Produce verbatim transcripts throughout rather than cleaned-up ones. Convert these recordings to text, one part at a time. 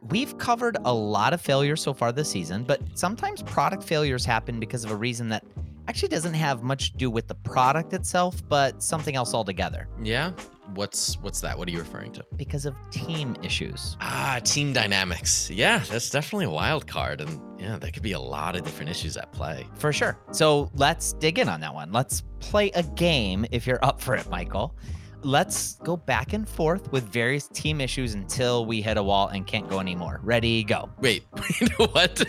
We've covered a lot of failures so far this season, but sometimes product failures happen because of a reason that actually doesn't have much to do with the product itself, but something else altogether. Yeah? What's what's that? What are you referring to? Because of team issues. Ah, team dynamics. Yeah, that's definitely a wild card. And yeah, there could be a lot of different issues at play. For sure. So let's dig in on that one. Let's play a game if you're up for it, Michael. Let's go back and forth with various team issues until we hit a wall and can't go anymore. Ready, go. Wait, what?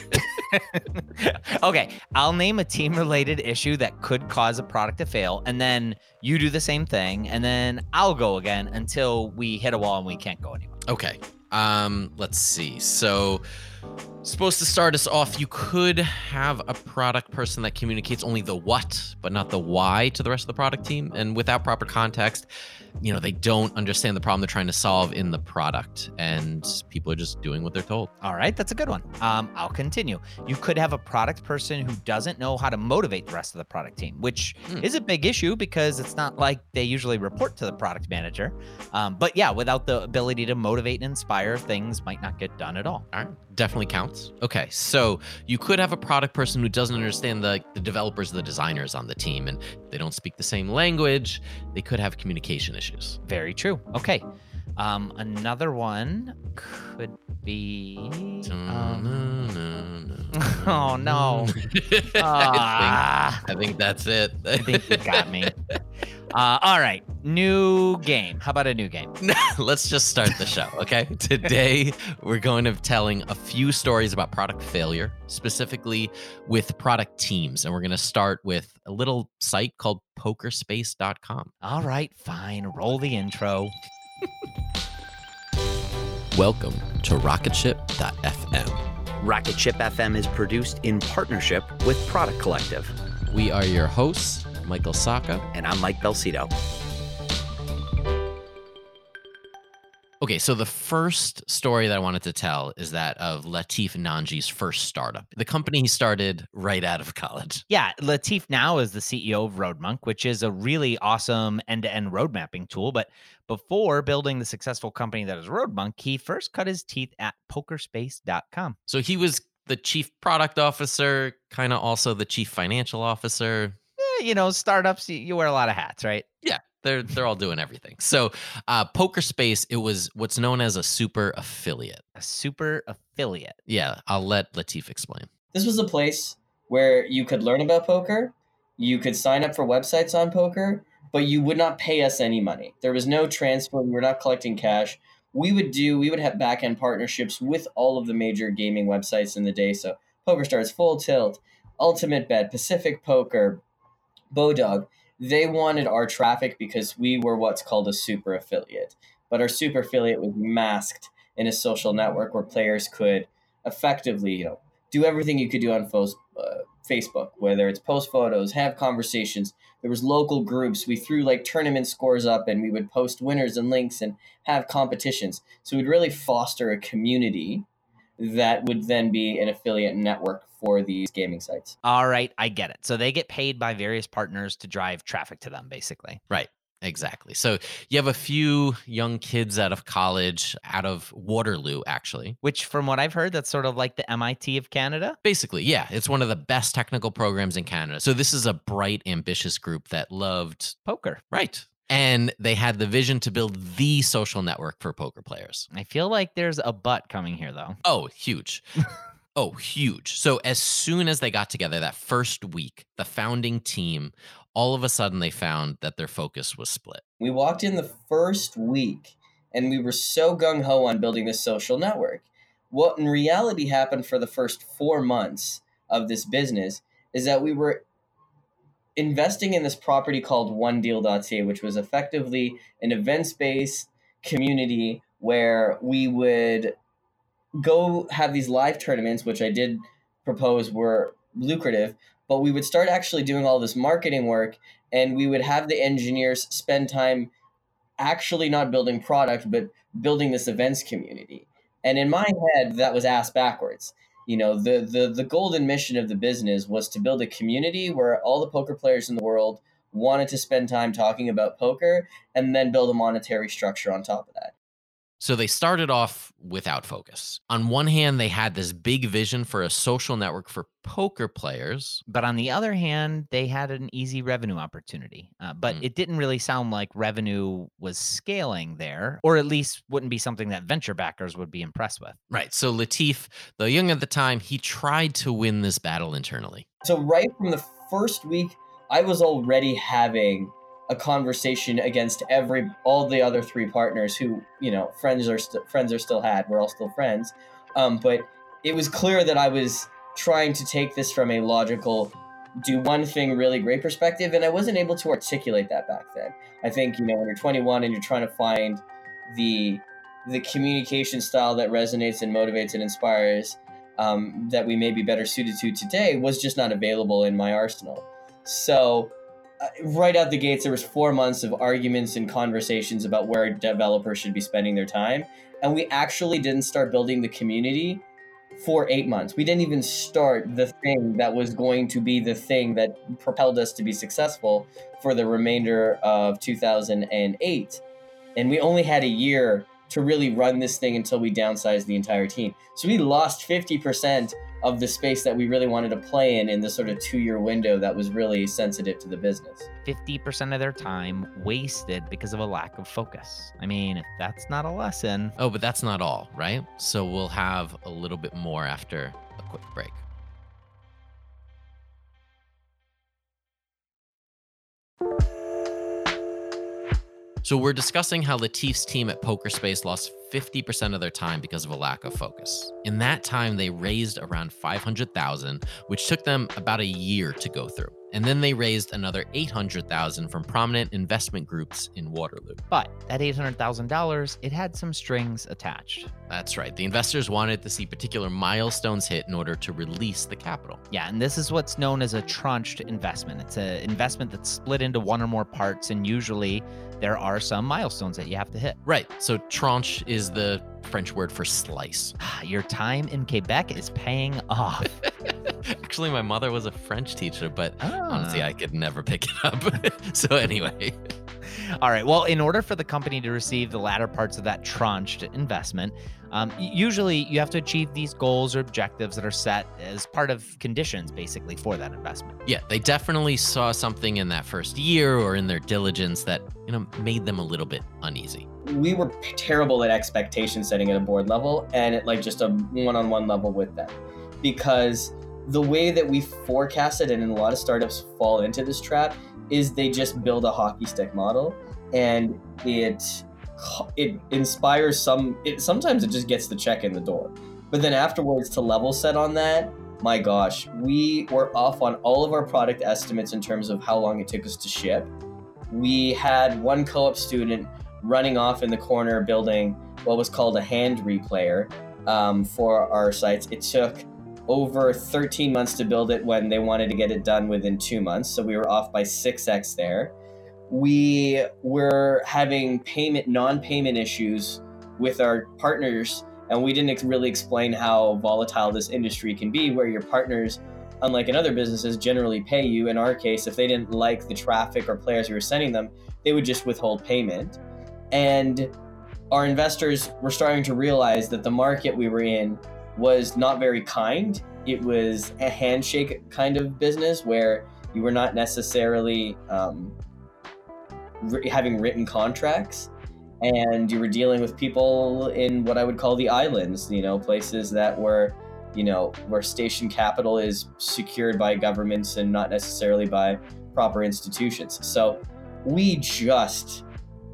Okay, I'll name a team-related issue that could cause a product to fail, and then you do the same thing, and then I'll go again until we hit a wall and we can't go anymore. Okay, um, let's see. So, supposed to start us off, you could have a product person that communicates only the what, but not the why to the rest of the product team. And without proper context, you know, they don't understand the problem they're trying to solve in the product, and people are just doing what they're told. All right, that's a good one. Um, I'll continue. You could have a product person who doesn't know how to motivate the rest of the product team, which mm. is a big issue because it's not like they usually report to the product manager. Um, but yeah, without the ability to motivate and inspire, things might not get done at all. All right, definitely counts. Okay, so you could have a product person who doesn't understand the, the developers, the designers on the team, and they don't speak the same language. They could have communication issues. Very true. Okay. Um, another one could be... Um... Oh, no. uh... I, think, I think that's it. I think you got me. Uh, all right. New game. How about a new game? Let's just start the show, okay? Today, we're going to be telling a few stories about product failure, specifically with product teams. And we're going to start with a little site called poker space dot com. All right, fine. Roll the intro. Welcome to Rocketship dot f m. Rocketship F M is produced in partnership with Product Collective. We are your hosts, Michael Saka. And I'm Mike Belcito. Okay, so the first story that I wanted to tell is that of Latif Nanji's first startup, the company he started right out of college. Yeah, Latif now is the C E O of Roadmunk, which is a really awesome end-to-end road mapping tool. But before building the successful company that is Roadmunk, he first cut his teeth at poker space dot com. So he was the chief product officer, kind of also the chief financial officer. Eh, you know, startups, you wear a lot of hats, right? Yeah. They're they're all doing everything. So uh, PokerSpace, it was what's known as a super affiliate. A super affiliate. Yeah, I'll let Latif explain. This was a place where you could learn about poker, you could sign up for websites on poker, but you would not pay us any money. There was no transfer. We were not collecting cash. We would do, we would have back-end partnerships with all of the major gaming websites in the day. So PokerStars, Full Tilt, Ultimate Bet, Pacific Poker, Bodog. They wanted our traffic because we were what's called a super affiliate. But our super affiliate was masked in a social network where players could effectively, you know, do everything you could do on fo- uh, Facebook, whether it's post photos, have conversations. There was local groups. We threw like tournament scores up and we would post winners and links and have competitions. So we'd really foster a community that would then be an affiliate network for these gaming sites. All right, I get it. So they get paid by various partners to drive traffic to them, basically. Right, exactly. So you have a few young kids out of college, out of Waterloo, actually. Which, from what I've heard, that's sort of like the M I T of Canada? Basically, yeah. It's one of the best technical programs in Canada. So this is a bright, ambitious group that loved poker. Right. And they had the vision to build the social network for poker players. I feel like there's a but coming here, though. Oh, huge. oh, huge. So as soon as they got together that first week, the founding team, all of a sudden they found that their focus was split. We walked in the first week and we were so gung-ho on building this social network. What in reality happened for the first four months of this business is that we were investing in this property called one deal dot c a, which was effectively an events-based community where we would go have these live tournaments, which I did propose were lucrative, but we would start actually doing all this marketing work and we would have the engineers spend time actually not building product, but building this events community. And in my head, that was ass backwards. You know, the, the the golden mission of the business was to build a community where all the poker players in the world wanted to spend time talking about poker and then build a monetary structure on top of that. So they started off without focus. On one hand, they had this big vision for a social network for poker players. But on the other hand, they had an easy revenue opportunity. Uh, but mm. it didn't really sound like revenue was scaling there, or at least wouldn't be something that venture backers would be impressed with. Right. So Latif, though young at the time, he tried to win this battle internally. So right from the first week, I was already having a conversation against every all the other three partners who, you know, friends are st- friends are still had. We're all still friends. Um, but it was clear that I was trying to take this from a logical, do one thing really great perspective, and I wasn't able to articulate that back then. I think, you know, when you're twenty-one and you're trying to find the the communication style that resonates and motivates and inspires um, that we may be better suited to today was just not available in my arsenal. So. Right out the gates, there was four months of arguments and conversations about where developers should be spending their time. And we actually didn't start building the community for eight months. We didn't even start the thing that was going to be the thing that propelled us to be successful for the remainder of two thousand eight. And we only had a year to really run this thing until we downsized the entire team. So we lost fifty percent of the space that we really wanted to play in in this sort of two-year window that was really sensitive to the business. fifty percent of their time wasted because of a lack of focus. I mean, if that's not a lesson. Oh, but that's not all, right? So we'll have a little bit more after a quick break. So we're discussing how Latif's team at PokerSpace lost fifty percent of their time because of a lack of focus. In that time, they raised around five hundred thousand dollars, which took them about a year to go through. and then they raised another eight hundred thousand dollars from prominent investment groups in Waterloo. But that eight hundred thousand dollars, it had some strings attached. That's right. The investors wanted to see particular milestones hit in order to release the capital. Yeah, and this is what's known as a tranched investment. It's an investment that's split into one or more parts, and usually there are some milestones that you have to hit. Right. So tranche is the French word for slice. Your time in Quebec is paying off. Actually, my mother was a French teacher, but oh. honestly, I could never pick it up. So anyway. All right. Well, in order for the company to receive the latter parts of that tranched investment, um, usually you have to achieve these goals or objectives that are set as part of conditions, basically, for that investment. Yeah, they definitely saw something in that first year or in their diligence that, you know, made them a little bit uneasy. We were terrible at expectation setting at a board level and at like just a one-on-one level with them, because the way that we forecasted, and a lot of startups fall into this trap, is they just build a hockey stick model, and it it inspires some, it sometimes it just gets the check in the door. But then afterwards, to level set on that, my gosh, we were off on all of our product estimates in terms of how long it took us to ship. We had one co-op student running off in the corner building what was called a hand replayer um, for our sites. It took over thirteen months to build it when they wanted to get it done within two months. So we were off by six X there. We were having payment, non-payment issues with our partners, and we didn't really explain how volatile this industry can be, where your partners, unlike in other businesses, generally pay you. In our case, if they didn't like the traffic or players we were sending them, they would just withhold payment. And our investors were starting to realize that the market we were in was not very kind. It was a handshake kind of business where you were not necessarily um, re- having written contracts, and you were dealing with people in what I would call the islands, you know, places that were, you know, where station capital is secured by governments and not necessarily by proper institutions. So we just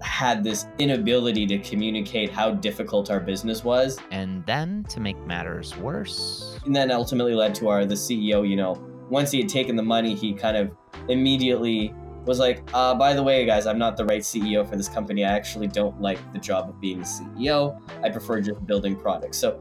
had this inability to communicate how difficult our business was. And then to make matters worse. And then ultimately led to our, the C E O, you know, once he had taken the money, he kind of immediately was like, uh, by the way, guys, I'm not the right C E O for this company. I actually don't like the job of being C E O. I prefer just building products. So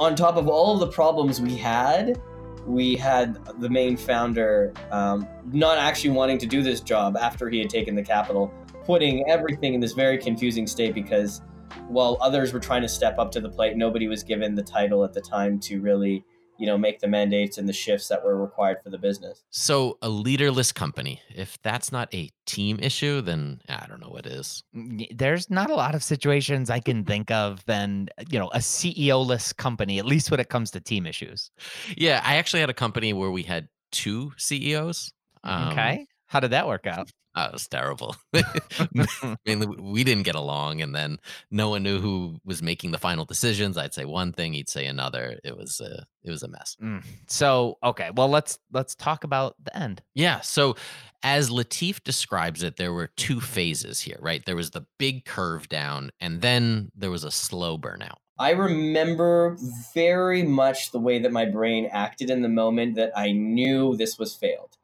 on top of all of the problems we had, we had the main founder um, not actually wanting to do this job after he had taken the capital, putting everything in this very confusing state, because while others were trying to step up to the plate, nobody was given the title at the time to really, you know, make the mandates and the shifts that were required for the business. So a leaderless company, if that's not a team issue, then I don't know what is. There's not a lot of situations I can think of than, you know, a C E O-less company, at least when it comes to team issues. Yeah, I actually had a company where we had two C E Os. Um, okay. How did that work out? Uh, it was terrible. I mean, we didn't get along, and then no one knew who was making the final decisions. I'd say one thing, he'd say another. It was a, it was a mess. Mm. So, okay, well, let's let's talk about the end. Yeah. So, as Latif describes it, there were two phases here, right? There was the big curve down, and then there was a slow burnout. I remember very much the way that my brain acted in the moment that I knew this was failed,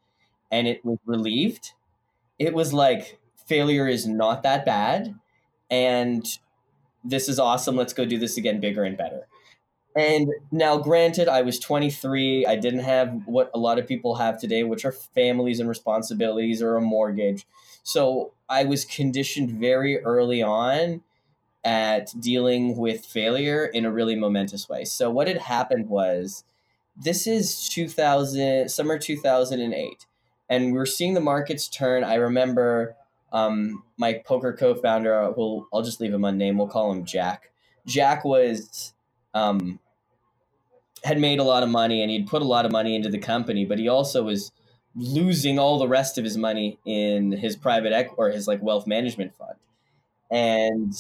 and it was relieved. It was like, failure is not that bad, and this is awesome. Let's go do this again, bigger and better. And now, granted, I was twenty-three. I didn't have what a lot of people have today, which are families and responsibilities or a mortgage. So I was conditioned very early on at dealing with failure in a really momentous way. So what had happened was, this is two thousand, summer two thousand eight. And we were seeing the markets turn. I remember um, my poker co-founder, who I'll just leave him unnamed. We'll call him Jack. Jack was um, had made a lot of money, and he'd put a lot of money into the company, but he also was losing all the rest of his money in his private equity or his like wealth management fund. And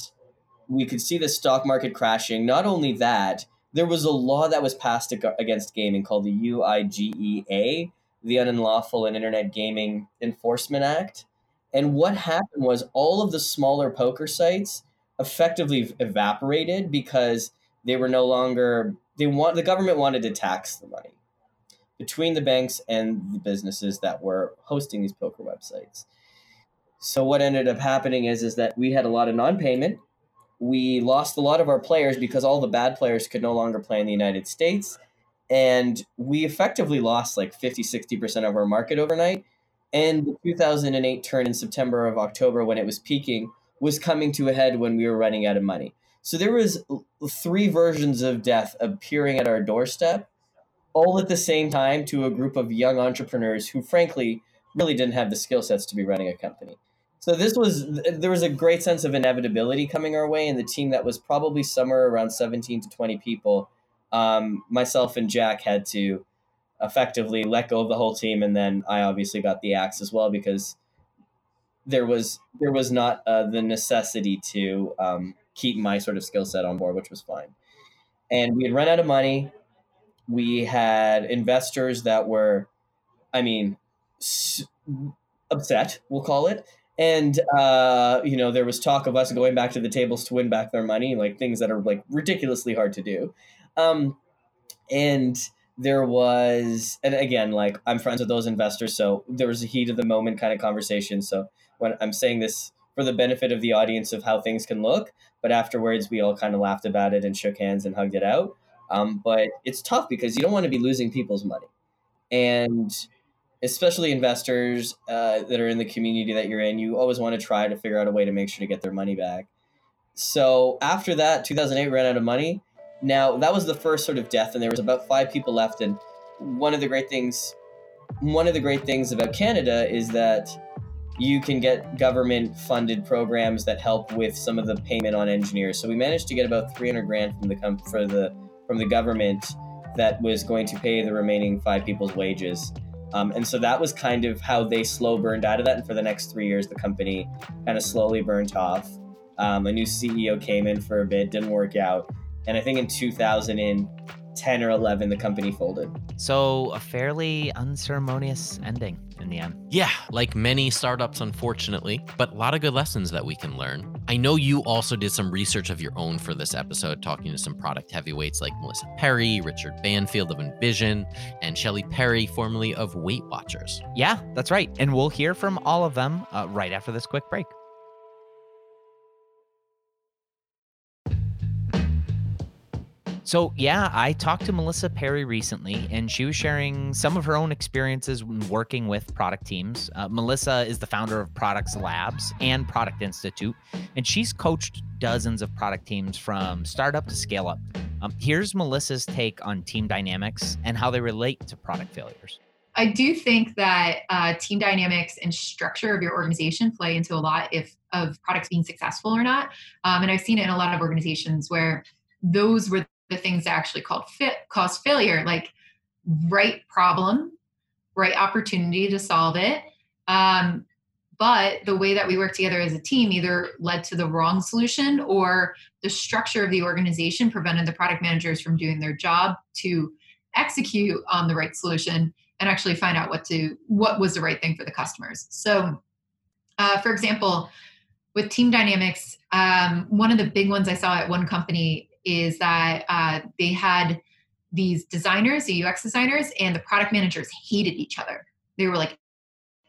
we could see the stock market crashing. Not only that, there was a law that was passed against gaming called the U I G E A, the Unlawful and Internet Gaming Enforcement Act. And what happened was all of the smaller poker sites effectively evaporated because they were no longer, they want, the government wanted to tax the money. between the banks and the businesses that were hosting these poker websites. So what ended up happening is, is that we had a lot of non-payment. We lost a lot of our players because all the bad players could no longer play in the United States. And we effectively lost like fifty, sixty percent of our market overnight. And the two thousand eight turn in September of October, when it was peaking, was coming to a head when we were running out of money. So there was three versions of death appearing at our doorstep, all at the same time, to a group of young entrepreneurs who, frankly, really didn't have the skill sets to be running a company. So this was, there was a great sense of inevitability coming our way, and the team that was probably somewhere around seventeen to twenty people, um, myself and Jack, had to effectively let go of the whole team, and then I obviously got the axe as well, because there was there was not uh, the necessity to um, keep my sort of skill set on board, which was fine. And we had run out of money. We had investors that were, I mean, s- upset, we'll call it. And, uh, you know, there was talk of us going back to the tables to win back their money, like things that are like ridiculously hard to do. Um, and there was, and again, like I'm friends with those investors, so there was a heat of the moment kind of conversation. So when I'm saying this for the benefit of the audience of how things can look, but afterwards we all kind of laughed about it and shook hands and hugged it out. Um, but it's tough because you don't want to be losing people's money, and especially investors uh, that are in the community that you're in, you always want to try to figure out a way to make sure to get their money back. So after that, two thousand eight ran out of money. Now that was the first sort of death, and there was about five people left. And one of the great things, one of the great things about Canada is that you can get government funded programs that help with some of the payment on engineers. So we managed to get about three hundred grand from the com- for the from the government that was going to pay the remaining five people's wages. Um, and so that was kind of how they slow burned out of that. And for the next three years, the company kind of slowly burnt off. Um, a new C E O came in for a bit, didn't work out. And I think in two thousand ten or eleven, the company folded. So a fairly unceremonious ending in the end. Yeah, like many startups, unfortunately, but a lot of good lessons that we can learn. I know you also did some research of your own for this episode, talking to some product heavyweights like Melissa Perri, Richard Banfield of Envision, and Shelly Perry, formerly of Weight Watchers. Yeah, that's right. And we'll hear from all of them uh, right after this quick break. So yeah, I talked to Melissa Perri recently, and she was sharing some of her own experiences working with product teams. Uh, Melissa is the founder of Produx Labs and Product Institute, and she's coached dozens of product teams from startup to scale up. Um, here's Melissa's take on team dynamics and how they relate to product failures. I do think that uh, team dynamics and structure of your organization play into a lot if of products being successful or not. Um, and I've seen it in a lot of organizations where those were the things that actually called fit, cause failure, like right problem, right opportunity to solve it. Um, but the way that we work together as a team either led to the wrong solution, or the structure of the organization prevented the product managers from doing their job to execute on the right solution and actually find out what to what was the right thing for the customers. So, uh, for example, with team dynamics, um, one of the big ones I saw at one company is that uh, they had these designers, the U X designers, and the product managers hated each other. They were like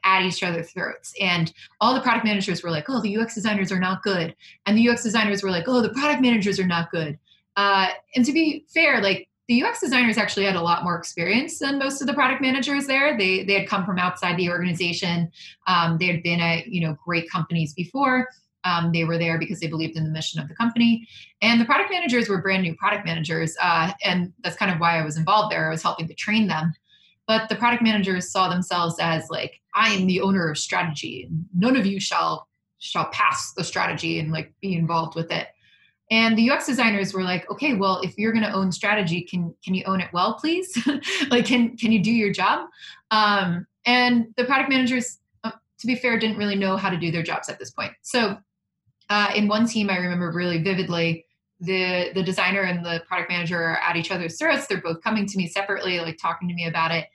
at each other's throats. And all the product managers were like, oh, the U X designers are not good. And the U X designers were like, oh, the product managers are not good. Uh, and to be fair, like the U X designers actually had a lot more experience than most of the product managers there. They they had come from outside the organization. Um, they had been at, you know, great companies before. Um, they were there because they believed in the mission of the company. And the product managers were brand new product managers. Uh, and that's kind of why I was involved there. I was helping to train them. But the product managers saw themselves as like, I am the owner of strategy. None of you shall shall pass the strategy and like be involved with it. And the U X designers were like, okay, well, if you're going to own strategy, can can you own it well, please? Like, can can you do your job? Um, and the product managers, to be fair, didn't really know how to do their jobs at this point. So Uh, in one team, I remember really vividly, the the designer and the product manager are at each other's throats. They're both coming to me separately, like talking to me about it.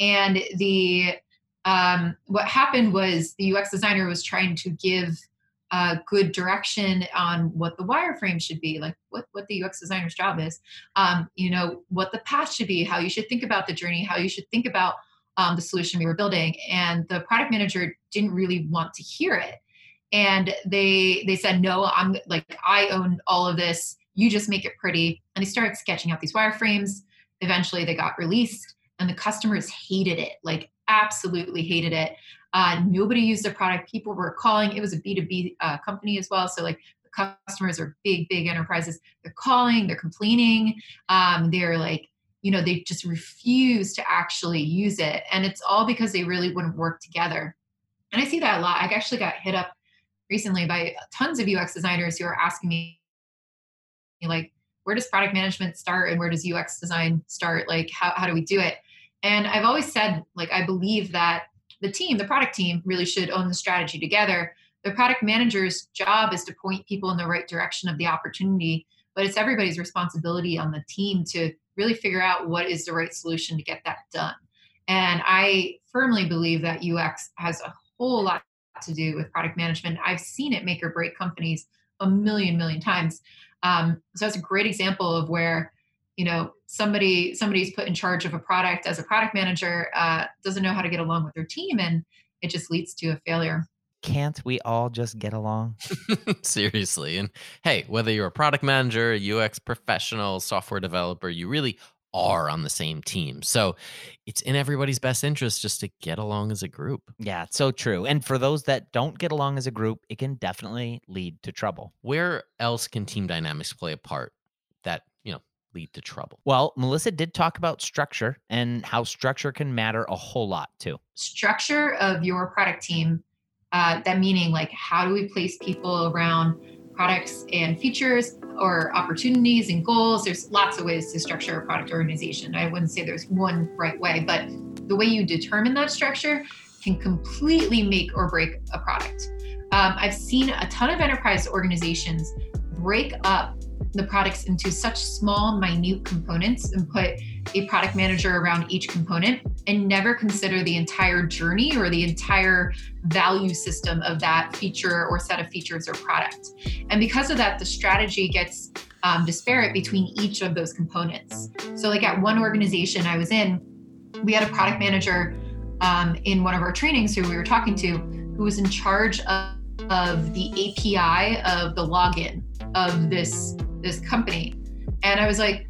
And the um, what happened was the U X designer was trying to give uh, good direction on what the wireframe should be, like what, what the U X designer's job is, um, you know, what the path should be, how you should think about the journey, how you should think about um, the solution we were building. And the product manager didn't really want to hear it. And they, they said, no, I'm like, I own all of this. You just make it pretty. And they started sketching out these wireframes. Eventually they got released and the customers hated it, like absolutely hated it. Uh, nobody used the product. People were calling. It was a B two B uh, company as well. So like the customers are big, big enterprises. They're calling, they're complaining. Um, they're like, you know, they just refuse to actually use it. And it's all because they really wouldn't work together. And I see that a lot. I actually got hit up recently by tons of U X designers who are asking me, like, where does product management start and where does U X design start? Like, how, how do we do it? And I've always said, like, I believe that the team, the product team, really should own the strategy together. The product manager's job is to point people in the right direction of the opportunity, but it's everybody's responsibility on the team to really figure out what is the right solution to get that done. And I firmly believe that U X has a whole lot to do with product management. I've seen it make or break companies a million, million times. Um, so that's a great example of where, you know, somebody somebody's put in charge of a product as a product manager, uh, doesn't know how to get along with their team, and it just leads to a failure. Can't we all just get along? Seriously. And hey, whether you're a product manager, a U X professional, software developer, you really are on the same team. So it's in everybody's best interest just to get along as a group. Yeah, it's so true. And for those that don't get along as a group, it can definitely lead to trouble. Where else can team dynamics play a part that, you know, lead to trouble? Well, Melissa did talk about structure and how structure can matter a whole lot too. Structure of your product team, uh, that meaning like how do we place people around products and features or opportunities and goals. There's lots of ways to structure a product organization. I wouldn't say there's one right way, but the way you determine that structure can completely make or break a product. Um, I've seen a ton of enterprise organizations break up the products into such small, minute components and put a product manager around each component and never consider the entire journey or the entire value system of that feature or set of features or product. And because of that, the strategy gets um, disparate between each of those components. So like at one organization I was in, we had a product manager um, in one of our trainings who we were talking to, who was in charge of, of the A P I of the login of this, this company. And I was like,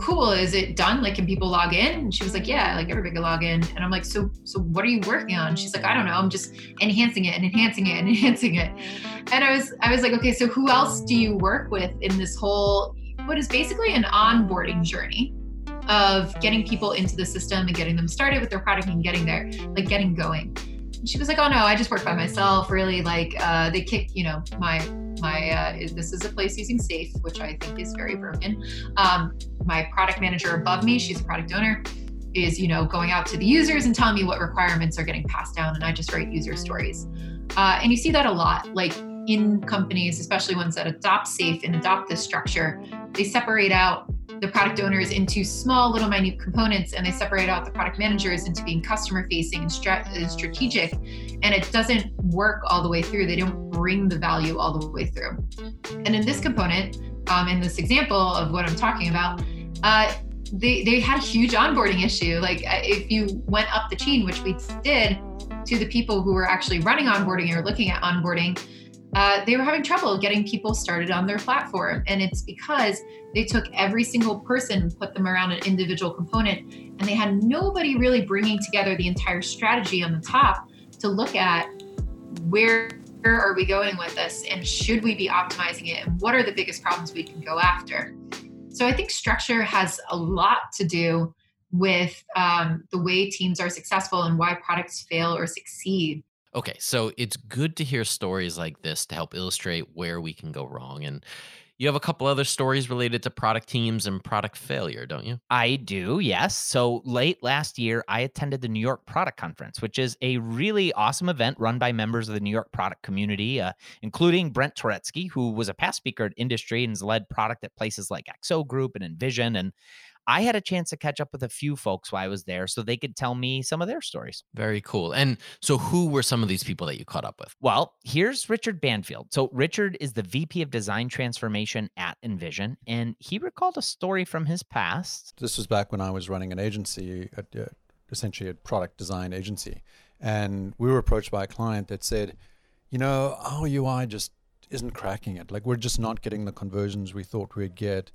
cool, is it done? Like, can people log in? And she was like, yeah, like everybody can log in. And I'm like, so, so what are you working on? She's like, I don't know. I'm just enhancing it and enhancing it and enhancing it. And I was, I was like, okay, so who else do you work with in this whole, what is basically an onboarding journey of getting people into the system and getting them started with their product and getting there, like getting going. And she was like, oh no, I just work by myself. Really? Like, uh, they kick, you know, my, My uh, this is a place using SAFe, which I think is very broken. Um, my product manager above me, she's a product owner, is you know going out to the users and telling me what requirements are getting passed down, and I just write user stories. Uh, and you see that a lot, like in companies, especially ones that adopt SAFe and adopt this structure, they separate out the product owners into small, little, minute components, and they separate out the product managers into being customer-facing and strat- and strategic, and it doesn't work all the way through. They don't bring the value all the way through. And in this component, um, in this example of what I'm talking about, uh, they, they had a huge onboarding issue. Like if you went up the chain, which we did, to the people who were actually running onboarding or looking at onboarding, Uh, they were having trouble getting people started on their platform. And it's because they took every single person, put them around an individual component, and they had nobody really bringing together the entire strategy on the top to look at where are we going with this and should we be optimizing it and what are the biggest problems we can go after. So I think structure has a lot to do with um, the way teams are successful and why products fail or succeed. Okay, so it's good to hear stories like this to help illustrate where we can go wrong. And you have a couple other stories related to product teams and product failure, don't you? I do, yes. So late last year, I attended the New York Product Conference, which is a really awesome event run by members of the New York product community, uh, including Brent Touretsky, who was a past speaker at Industry and has led product at places like X O Group and Envision. And I had a chance to catch up with a few folks while I was there so they could tell me some of their stories. Very cool. And so who were some of these people that you caught up with? Well, here's Richard Banfield. So Richard is the V P of Design Transformation at Envision, and he recalled a story from his past. This was back when I was running an agency, at, uh, essentially a product design agency. And we were approached by a client that said, you know, our U I just isn't cracking it. Like, we're just not getting the conversions we thought we'd get.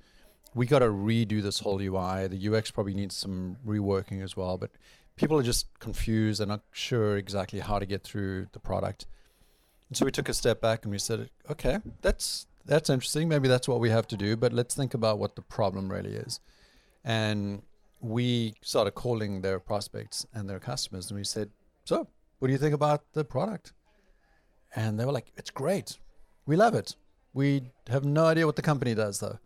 We got to redo this whole U I. The U X probably needs some reworking as well, but people are just confused and not sure exactly how to get through the product. And so we took a step back and we said, okay, that's that's interesting. Maybe that's what we have to do, but let's think about what the problem really is. And we started calling their prospects and their customers, and we said, so what do you think about the product? And they were like, it's great. We love it. We have no idea what the company does, though.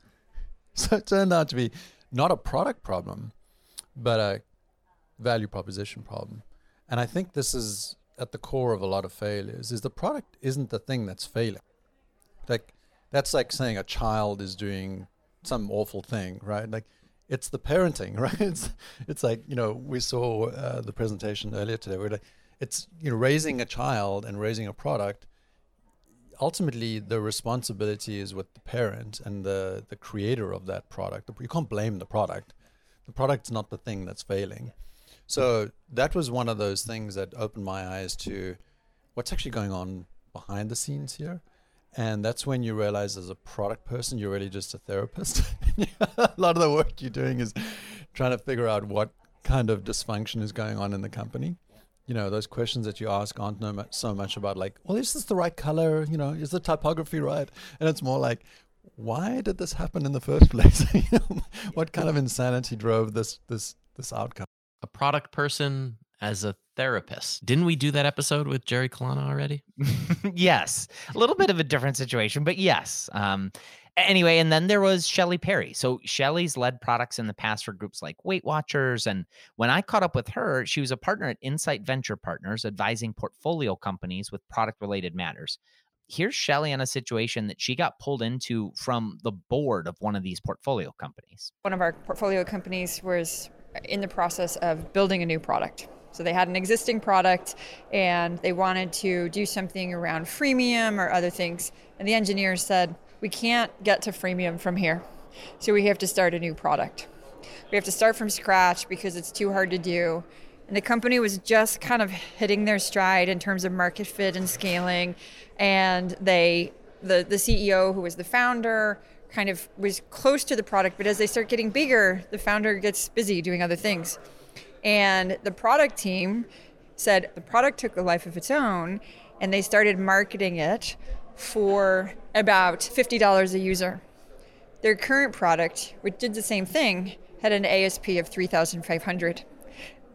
So it turned out to be not a product problem, but a value proposition problem. And I think this is at the core of a lot of failures, is the product isn't the thing that's failing. Like, that's like saying a child is doing some awful thing, right? Like, it's the parenting, right? It's, it's like, you know, we saw uh, the presentation earlier today. We're like, it's, you know, raising a child and raising a product. Ultimately, the responsibility is with the parent and the, the creator of that product. You can't blame the product. The product's not the thing that's failing. So that was one of those things that opened my eyes to what's actually going on behind the scenes here. And that's when you realize, as a product person, you're really just a therapist. A lot of the work you're doing is trying to figure out what kind of dysfunction is going on in the company. You know, those questions that you ask aren't no, so much about like, well, is this the right color? You know, is the typography right? And it's more like, why did this happen in the first place? What kind of insanity drove this this this outcome? A product person as a therapist. Didn't we do that episode with Jerry Colonna already? Yes. A little bit of a different situation, but yes. Um, anyway, and then there was Shelly Perry. So Shelly's led products in the past for groups like Weight Watchers. And when I caught up with her, she was a partner at Insight Venture Partners, advising portfolio companies with product-related matters. Here's Shelly on a situation that she got pulled into from the board of one of these portfolio companies. One of our portfolio companies was in the process of building a new product. So they had an existing product and they wanted to do something around freemium or other things. And the engineers said, we can't get to freemium from here. So we have to start a new product. We have to start from scratch because it's too hard to do. And the company was just kind of hitting their stride in terms of market fit and scaling. And they, the, the C E O, who was the founder, kind of was close to the product. But as they start getting bigger, the founder gets busy doing other things. And the product team said the product took a life of its own, and they started marketing it for about fifty dollars a user. Their current product, which did the same thing, had an A S P of three thousand five hundred dollars.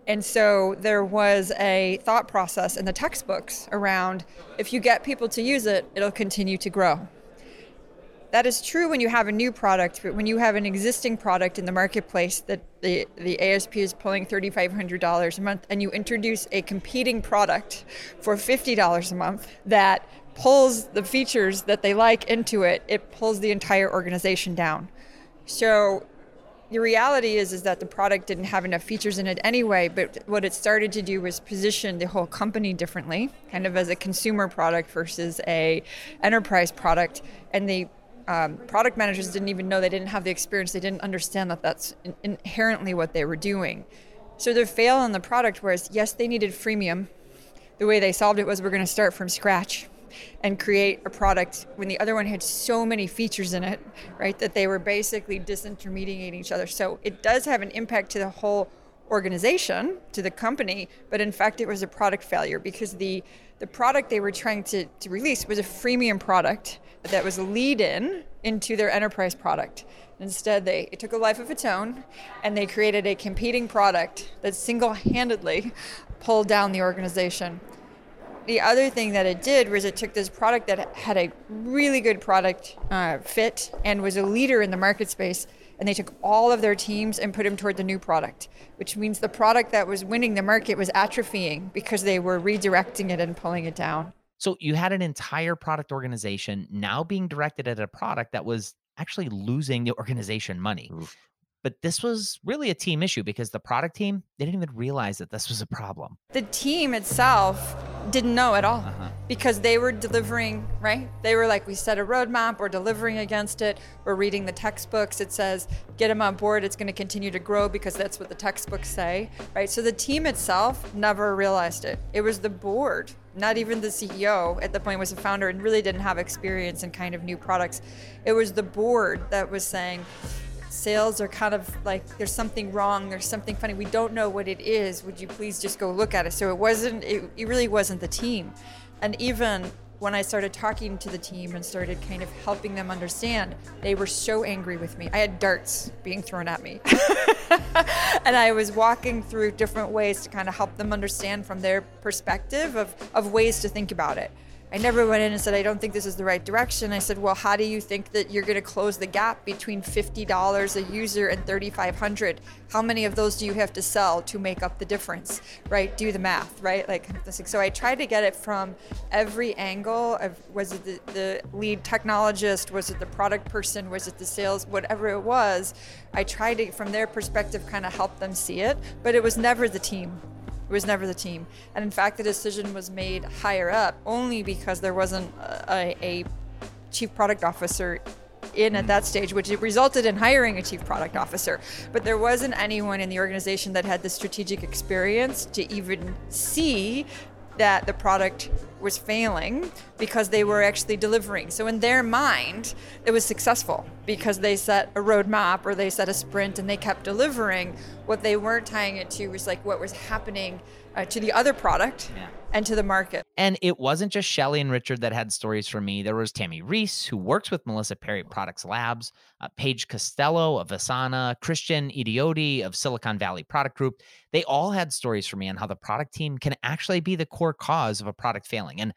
And so there was a thought process in the textbooks around, if you get people to use it, it'll continue to grow. That is true when you have a new product, but when you have an existing product in the marketplace that the, the A S P is pulling three thousand five hundred dollars a month, and you introduce a competing product for fifty dollars a month that pulls the features that they like into it, it pulls the entire organization down. So the reality is, is that the product didn't have enough features in it anyway, but what it started to do was position the whole company differently, kind of as a consumer product versus a enterprise product. And the Um, product managers didn't even know, they didn't have the experience, they didn't understand that that's in- inherently what they were doing. So their fail on the product was, yes, they needed freemium. The way they solved it was, we're going to start from scratch and create a product when the other one had so many features in it, right, that they were basically disintermediating each other. So it does have an impact to the whole organization, to the company, but in fact it was a product failure because the the product they were trying to, to release was a freemium product that was a lead-in into their enterprise product. Instead, they it took a life of its own, and they created a competing product that single-handedly pulled down the organization. The other thing that it did was it took this product that had a really good product uh, fit and was a leader in the market space, and they took all of their teams and put them toward the new product, which means the product that was winning the market was atrophying because they were redirecting it and pulling it down. So you had an entire product organization now being directed at a product that was actually losing the organization money. Oof. But this was really a team issue because the product team, they didn't even realize that this was a problem. The team itself didn't know at all uh-huh. because they were delivering, right? They were like, we set a roadmap, we're delivering against it, we're reading the textbooks, it says, get them on board, it's going to continue to grow because that's what the textbooks say, right? So the team itself never realized it. It was the board, not even the C E O at the point was a founder and really didn't have experience in kind of new products. It was the board that was saying, sales are kind of like, there's something wrong, there's something funny, we don't know what it is, would you please just go look at it? So it wasn't, it, it really wasn't the team. And even when I started talking to the team and started kind of helping them understand, they were so angry with me. I had darts being thrown at me. And I was walking through different ways to kind of help them understand from their perspective of, of ways to think about it. I never went in and said, I don't think this is the right direction. I said, well, how do you think that you're going to close the gap between fifty dollars a user and thirty-five hundred? How many of those do you have to sell to make up the difference, right? Do the math, right? Like, so I tried to get it from every angle of, was it the, the lead technologist? Was it the product person? Was it the sales? Whatever it was, I tried to, from their perspective, kind of help them see it, but it was never the team. It was never the team. And in fact, the decision was made higher up only because there wasn't a, a chief product officer in at that stage, which it resulted in hiring a chief product officer. But there wasn't anyone in the organization that had the strategic experience to even see that the product was failing because they were actually delivering. So in their mind, it was successful because they set a roadmap or they set a sprint and they kept delivering. What they weren't tying it to was like what was happening uh, to the other product yeah. and to the market. And it wasn't just Shelly and Richard that had stories for me. There was Tammy Reese, who works with Melissa Perri at Produx Labs, uh, Paige Costello of Asana, Christian Idioti of Silicon Valley Product Group. They all had stories for me on how the product team can actually be the core cause of a product failing. And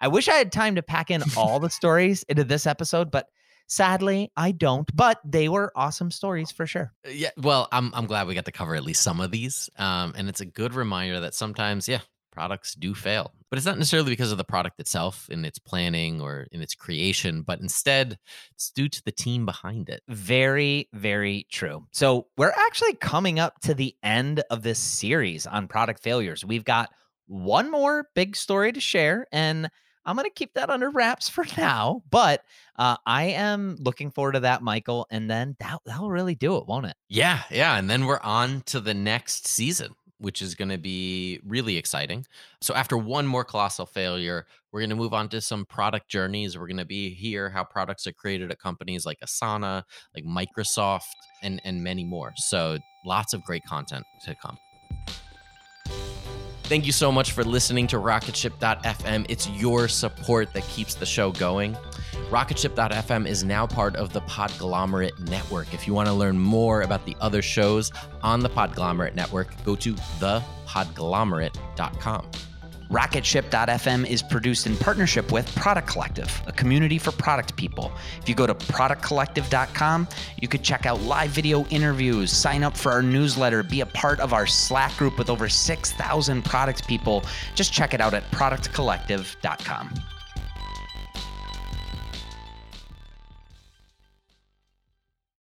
I wish I had time to pack in all the stories into this episode, but sadly I don't, but they were awesome stories for sure. Yeah. Well, I'm, I'm glad we got to cover at least some of these. Um, and it's a good reminder that sometimes, yeah, products do fail, but it's not necessarily because of the product itself in its planning or in its creation, but instead it's due to the team behind it. Very, very true. So we're actually coming up to the end of this series on product failures. We've got one more big story to share, and I'm going to keep that under wraps for now, but uh, I am looking forward to that, Michael, and then that, that'll really do it, won't it? Yeah, yeah, and then we're on to the next season, which is going to be really exciting. So after one more colossal failure, we're going to move on to some product journeys. We're going to be here, how products are created at companies like Asana, like Microsoft, and, and many more. So lots of great content to come. Thank you so much for listening to rocket ship dot f m. It's your support that keeps the show going. rocket ship dot f m is now part of the Podglomerate Network. If you want to learn more about the other shows on the Podglomerate Network, go to the podglomerate dot com. rocket ship dot f m is produced in partnership with Product Collective, a community for product people. If you go to product collective dot com, you could check out live video interviews, sign up for our newsletter, be a part of our Slack group with over six thousand product people. Just check it out at product collective dot com.